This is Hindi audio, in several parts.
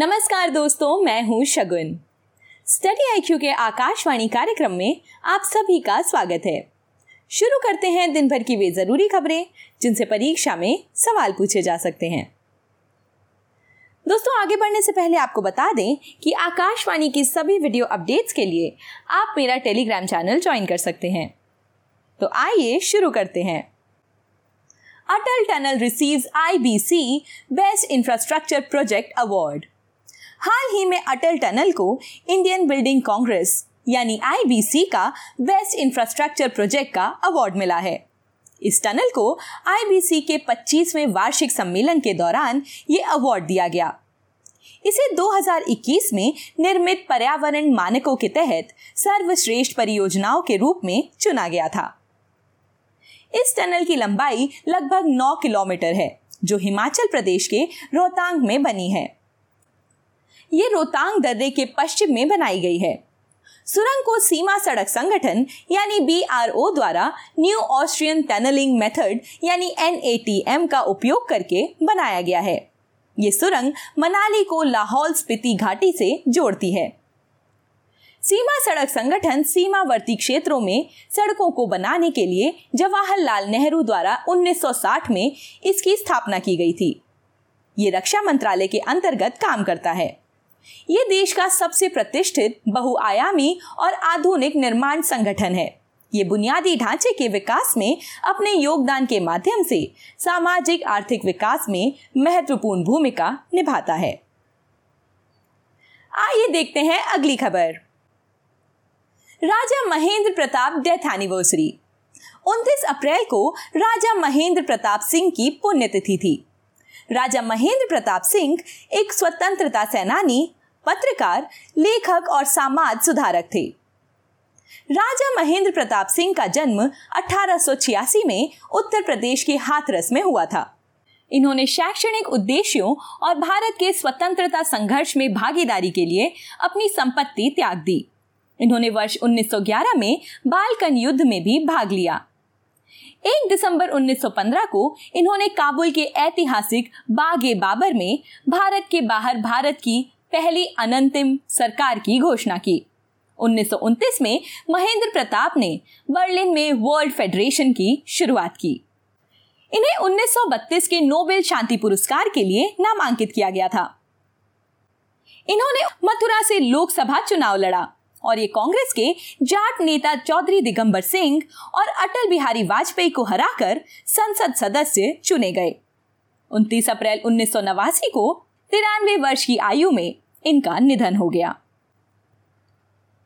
नमस्कार दोस्तों, मैं हूँ शगुन। स्टडी आईक्यू के आकाशवाणी कार्यक्रम में आप सभी का स्वागत है। शुरू करते हैं दिन भर की वे जरूरी खबरें जिनसे परीक्षा में सवाल पूछे जा सकते हैं। दोस्तों, आगे बढ़ने से पहले आपको बता दें कि आकाशवाणी की सभी वीडियो अपडेट्स के लिए आप मेरा टेलीग्राम चैनल ज्वाइन कर सकते हैं। तो आइए शुरू करते हैं। Atal tunnel receives IBC best infrastructure project award. हाल ही में अटल टनल को इंडियन बिल्डिंग कांग्रेस यानी IBC का बेस्ट इंफ्रास्ट्रक्चर प्रोजेक्ट का अवार्ड मिला है। इस टनल को IBC के 25वें वार्षिक सम्मेलन के दौरान ये अवार्ड दिया गया। इसे 2021 में निर्मित पर्यावरण मानकों के तहत सर्वश्रेष्ठ परियोजनाओं के रूप में चुना गया था। इस टनल की लंबाई लगभग 9 किलोमीटर है, जो हिमाचल प्रदेश के रोहतांग में बनी है। ये रोहतांग दर्रे के पश्चिम में बनाई गई है। सुरंग को सीमा सड़क संगठन यानी BRO द्वारा न्यू ऑस्ट्रियन टनलिंग मेथड यानी NATM का उपयोग करके बनाया गया है। ये सुरंग मनाली को लाहौल स्पीति घाटी से जोड़ती है। सीमा सड़क संगठन सीमावर्ती क्षेत्रों में सड़कों को बनाने के लिए जवाहरलाल नेहरू द्वारा 1960 में इसकी स्थापना की गई थी। ये रक्षा मंत्रालय के अंतर्गत काम करता है। ये देश का सबसे प्रतिष्ठित बहुआयामी और आधुनिक निर्माण संगठन है। ये बुनियादी ढांचे के विकास में अपने योगदान के माध्यम से सामाजिक आर्थिक विकास में महत्वपूर्ण भूमिका निभाता है। आइए देखते हैं अगली खबर। Raja Mahendra Pratap death anniversary. 29 April को राजा महेंद्र प्रताप सिंह की पुण्यतिथि थी। राजा महेंद्र प्रताप सिंह एक स्वतंत्रता सेनानी, पत्रकार, लेखक और समाज सुधारक थे। राजा महेंद्र प्रताप सिंह का जन्म 1886 में उत्तर प्रदेश के हाथरस में हुआ था। इन्होंने शैक्षणिक उद्देश्यों और भारत के स्वतंत्रता संघर्ष में भागीदारी के लिए अपनी संपत्ति त्याग दी। इन्होंने वर्ष 1911 में बालकन युद्ध में भी भाग लिया। 1 दिसंबर 1915 को इन्होंने काबुल के ऐतिहासिक बागे बाबर में भारत के बाहर भारत की पहली अनंतिम सरकार की घोषणा की। 1929 में महेंद्र प्रताप ने बर्लिन में वर्ल्ड फेडरेशन की शुरुआत की। इन्हें 1932 के नोबेल शांति पुरस्कार के लिए नामांकित किया गया था। इन्होंने मथुरा से लोकसभा चुनाव लड़ा और ये कांग्रेस के जाट नेता चौधरी दिगंबर सिंह और अटल बिहारी वाजपेयी को हराकर संसद सदस्य चुने गए। 29 अप्रैल 1989 को 93 वर्ष की आयु में इनका निधन हो गया।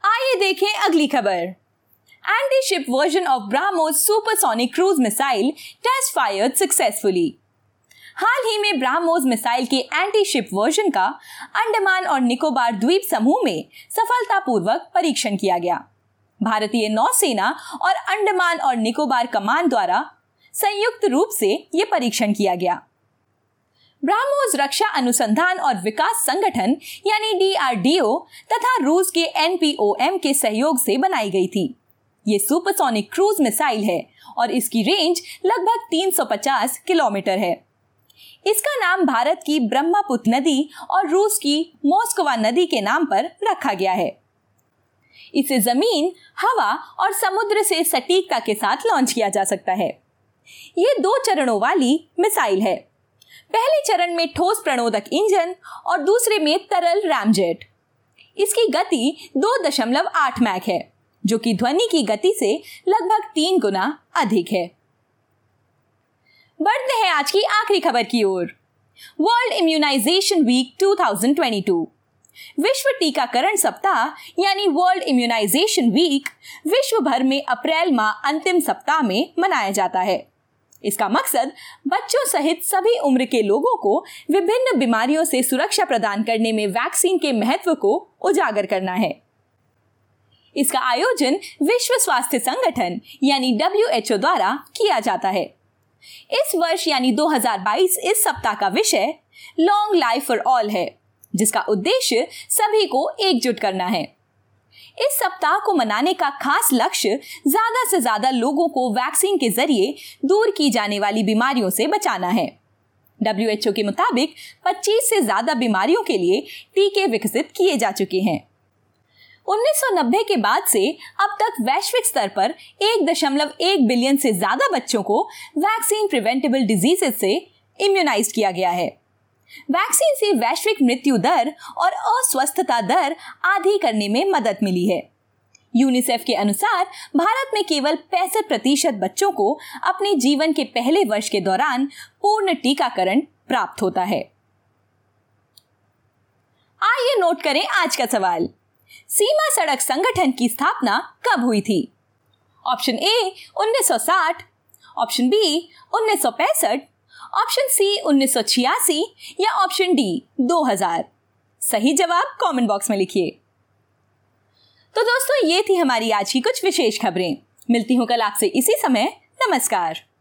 आइए देखें अगली खबर। Anti ship version of BrahMos supersonic cruise missile test fired successfully. हाल ही में ब्राह्मोस मिसाइल के एंटी शिप वर्जन का अंडमान और निकोबार द्वीप समूह में सफलतापूर्वक परीक्षण किया गया। भारतीय नौसेना और अंडमान और निकोबार कमान द्वारा संयुक्त रूप से ये परीक्षण किया गया। ब्राह्मोस रक्षा अनुसंधान और विकास संगठन यानी DRDO तथा रूस के NPOM के सहयोग से बनाई गई थी। ये सुपरसोनिक क्रूज मिसाइल है और इसकी रेंज लगभग 350 किलोमीटर है। इसका नाम भारत की ब्रह्मपुत्र नदी और रूस की मोस्कोवा नदी के नाम पर रखा गया है। इसे जमीन, हवा और समुद्र से सटीकता के साथ लॉन्च किया जा सकता है। ये 2 चरणों वाली मिसाइल है। पहले चरण में ठोस प्रणोदक इंजन और दूसरे में तरल रैमजेट। इसकी गति 2.8 मैक है, जो कि ध्वनि की गति से लगभग 3 गुना अधिक है। बढ़ते हैं आज की आखिरी खबर की ओर। World immunization week 2022। विश्व टीकाकरण सप्ताह यानी वर्ल्ड इम्यूनाइजेशन वीक विश्व भर में अप्रैल माह अंतिम सप्ताह में मनाया जाता है। इसका मकसद बच्चों सहित सभी उम्र के लोगों को विभिन्न बीमारियों से सुरक्षा प्रदान करने में वैक्सीन के महत्व को उजागर करना है। इसका आयोजन विश्व स्वास्थ्य संगठन यानी WHO द्वारा किया जाता है। इस वर्ष यानी 2022 इस सप्ताह का विषय लॉन्ग लाइफ फॉर ऑल है, जिसका उद्देश्य सभी को एकजुट करना है। इस सप्ताह को मनाने का खास लक्ष्य ज्यादा से ज्यादा लोगों को वैक्सीन के जरिए दूर की जाने वाली बीमारियों से बचाना है। WHO के मुताबिक 25 से ज्यादा बीमारियों के लिए टीके विकसित किए जा चुके हैं। 1990 के बाद से अब तक वैश्विक स्तर पर 1.1 बिलियन से ज्यादा बच्चों को वैक्सीन प्रिवेंटेबल डिजीजेस से इम्यूनाइज किया गया है। वैक्सीन से वैश्विक मृत्यु दर और अस्वस्थता दर आधी करने में मदद मिली है। यूनिसेफ के अनुसार भारत में केवल 65% बच्चों को अपने जीवन के पहले वर्ष के दौरान पूर्ण टीकाकरण प्राप्त होता है। आइए नोट करें आज का सवाल, सीमा सड़क संगठन की स्थापना कब हुई थी? Option A 1960, option B 1965, option C 1986 या ऑप्शन डी 2000। सही जवाब कमेंट बॉक्स में लिखिए। तो दोस्तों, ये थी हमारी आज की कुछ विशेष खबरें। मिलती हूँ कल आपसे इसी समय। नमस्कार।